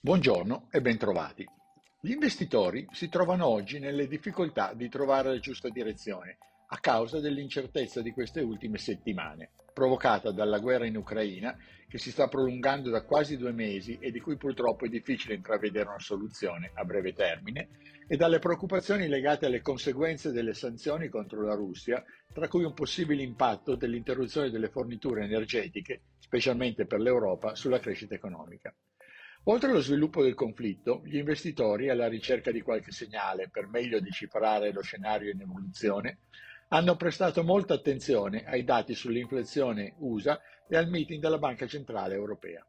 Buongiorno e bentrovati. Gli investitori si trovano oggi nelle difficoltà di trovare la giusta direzione a causa dell'incertezza di queste ultime settimane, provocata dalla guerra in Ucraina che si sta prolungando da quasi 2 mesi e di cui purtroppo è difficile intravedere una soluzione a breve termine, e dalle preoccupazioni legate alle conseguenze delle sanzioni contro la Russia, tra cui un possibile impatto dell'interruzione delle forniture energetiche, specialmente per l'Europa, sulla crescita economica. Oltre allo sviluppo del conflitto, gli investitori, alla ricerca di qualche segnale per meglio decifrare lo scenario in evoluzione, hanno prestato molta attenzione ai dati sull'inflazione USA e al meeting della Banca Centrale Europea.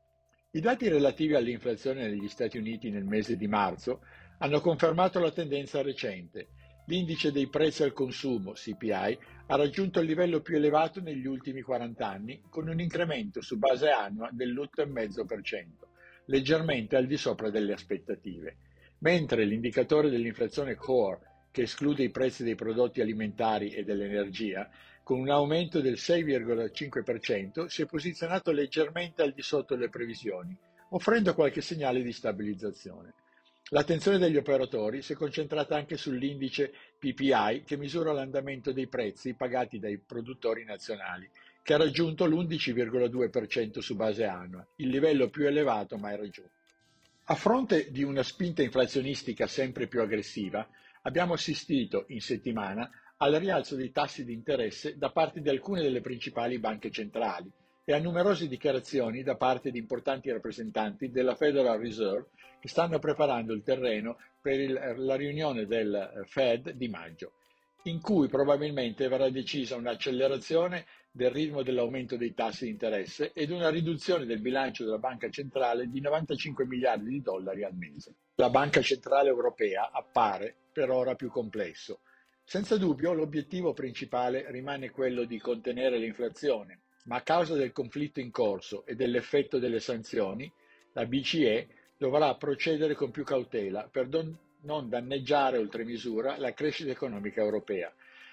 I dati relativi all'inflazione negli Stati Uniti nel mese di marzo hanno confermato la tendenza recente. L'indice dei prezzi al consumo, CPI, ha raggiunto il livello più elevato negli ultimi 40 anni, con un incremento su base annua dell'8,5%. Leggermente al di sopra delle aspettative, mentre l'indicatore dell'inflazione core, che esclude i prezzi dei prodotti alimentari e dell'energia, con un aumento del 6,5%, si è posizionato leggermente al di sotto delle previsioni, offrendo qualche segnale di stabilizzazione. L'attenzione degli operatori si è concentrata anche sull'indice PPI, che misura l'andamento dei prezzi pagati dai produttori nazionali, che ha raggiunto l'11,2% su base annua, il livello più elevato mai raggiunto. A fronte di una spinta inflazionistica sempre più aggressiva, abbiamo assistito in settimana al rialzo dei tassi di interesse da parte di alcune delle principali banche centrali, e a numerose dichiarazioni da parte di importanti rappresentanti della Federal Reserve che stanno preparando il terreno per la riunione del Fed di maggio, in cui probabilmente verrà decisa un'accelerazione del ritmo dell'aumento dei tassi di interesse ed una riduzione del bilancio della banca centrale di 95 miliardi di dollari al mese. La Banca Centrale Europea appare per ora più complesso. Senza dubbio l'obiettivo principale rimane quello di contenere l'inflazione, ma a causa del conflitto in corso e dell'effetto delle sanzioni, la BCE dovrà procedere con più cautela per non danneggiare oltre misura la crescita economica europea.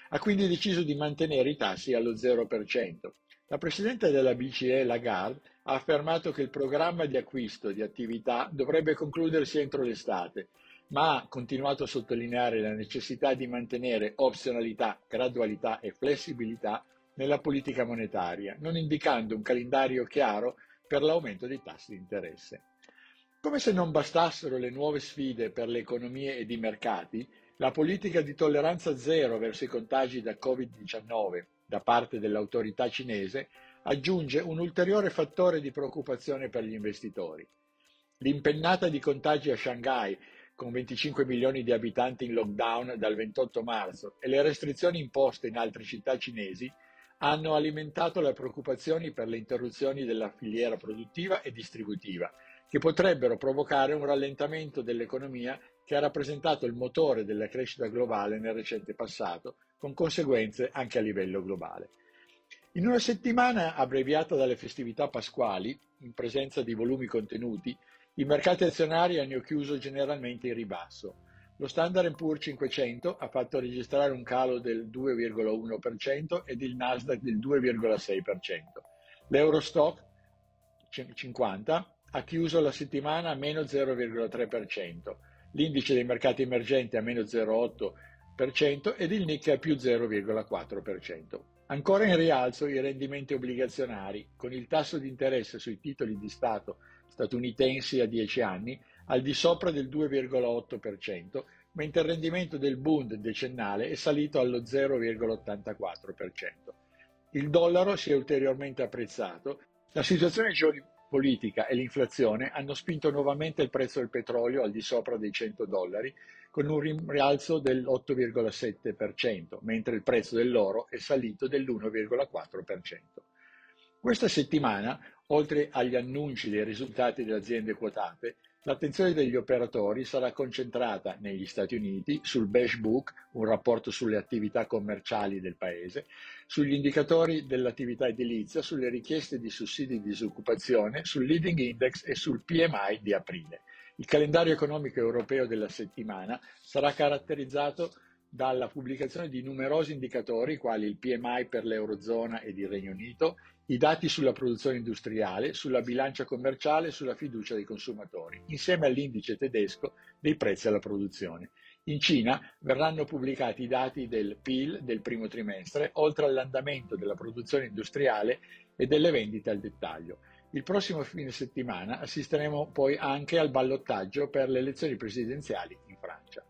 Ha quindi deciso di mantenere i tassi allo 0%. La Presidente della BCE, Lagarde, ha affermato che il programma di acquisto di attività dovrebbe concludersi entro l'estate, ma ha continuato a sottolineare la necessità di mantenere opzionalità, gradualità e flessibilità nella politica monetaria, non indicando un calendario chiaro per l'aumento dei tassi di interesse. Come se non bastassero le nuove sfide per le economie ed i mercati, la politica di tolleranza zero verso i contagi da Covid-19 da parte dell'autorità cinese aggiunge un ulteriore fattore di preoccupazione per gli investitori. L'impennata di contagi a Shanghai, con 25 milioni di abitanti in lockdown dal 28 marzo, e le restrizioni imposte in altre città cinesi hanno alimentato le preoccupazioni per le interruzioni della filiera produttiva e distributiva, che potrebbero provocare un rallentamento dell'economia che ha rappresentato il motore della crescita globale nel recente passato, con conseguenze anche a livello globale. In una settimana abbreviata dalle festività pasquali, in presenza di volumi contenuti, i mercati azionari hanno chiuso generalmente in ribasso. Lo Standard & Poor's 500 ha fatto registrare un calo del 2,1% ed il Nasdaq del 2,6%. L'Eurostock 50 ha chiuso la settimana a meno 0,3%, l'indice dei mercati emergenti a meno 0,8% ed il Nikkei a più 0,4%. Ancora in rialzo i rendimenti obbligazionari, con il tasso di interesse sui titoli di Stato statunitensi a 10 anni al di sopra del 2,8%, mentre il rendimento del Bund decennale è salito allo 0,84%. Il dollaro si è ulteriormente apprezzato. La situazione geopolitica e l'inflazione hanno spinto nuovamente il prezzo del petrolio al di sopra dei $100, con un rialzo dell'8,7%, mentre il prezzo dell'oro è salito dell'1,4%. Questa settimana, oltre agli annunci dei risultati delle aziende quotate, l'attenzione degli operatori sarà concentrata negli Stati Uniti sul Beige Book, un rapporto sulle attività commerciali del paese, sugli indicatori dell'attività edilizia, sulle richieste di sussidi di disoccupazione, sul Leading Index e sul PMI di aprile. Il calendario economico europeo della settimana sarà caratterizzato dalla pubblicazione di numerosi indicatori, quali il PMI per l'Eurozona ed il Regno Unito, i dati sulla produzione industriale, sulla bilancia commerciale e sulla fiducia dei consumatori, insieme all'indice tedesco dei prezzi alla produzione. In Cina verranno pubblicati i dati del PIL del primo trimestre, oltre all'andamento della produzione industriale e delle vendite al dettaglio. Il prossimo fine settimana assisteremo poi anche al ballottaggio per le elezioni presidenziali in Francia.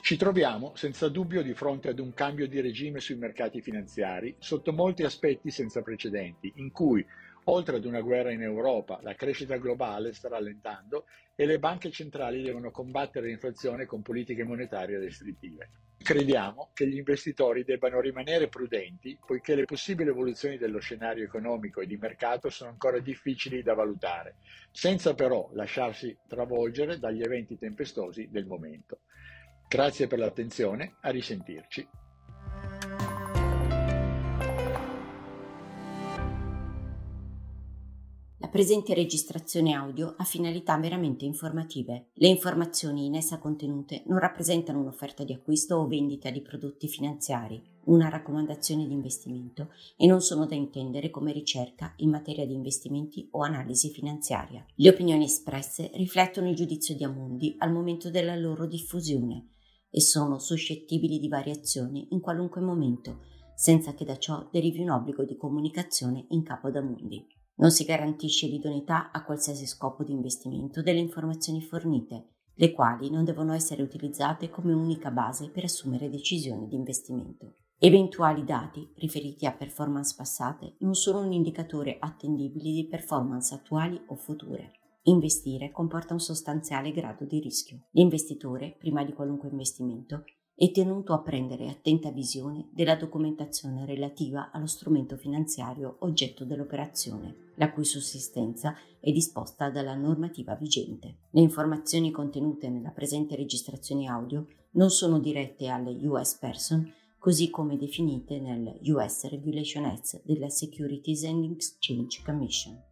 Ci troviamo senza dubbio di fronte ad un cambio di regime sui mercati finanziari sotto molti aspetti senza precedenti, in cui, oltre ad una guerra in Europa, la crescita globale sta rallentando e le banche centrali devono combattere l'inflazione con politiche monetarie restrittive. Crediamo che gli investitori debbano rimanere prudenti, poiché le possibili evoluzioni dello scenario economico e di mercato sono ancora difficili da valutare, senza però lasciarsi travolgere dagli eventi tempestosi del momento. Grazie per l'attenzione, a risentirci. La presente registrazione audio ha finalità meramente informative. Le informazioni in essa contenute non rappresentano un'offerta di acquisto o vendita di prodotti finanziari, una raccomandazione di investimento e non sono da intendere come ricerca in materia di investimenti o analisi finanziaria. Le opinioni espresse riflettono il giudizio di Amundi al momento della loro diffusione e sono suscettibili di variazioni in qualunque momento, senza che da ciò derivi un obbligo di comunicazione in capo ad Amundi. Non si garantisce l'idoneità a qualsiasi scopo di investimento delle informazioni fornite, le quali non devono essere utilizzate come unica base per assumere decisioni di investimento. Eventuali dati riferiti a performance passate non sono un indicatore attendibile di performance attuali o future. Investire comporta un sostanziale grado di rischio. L'investitore, prima di qualunque investimento, è tenuto a prendere attenta visione della documentazione relativa allo strumento finanziario oggetto dell'operazione, la cui sussistenza è disposta dalla normativa vigente. Le informazioni contenute nella presente registrazione audio non sono dirette alle US Person, così come definite nel US Regulation S della Securities and Exchange Commission.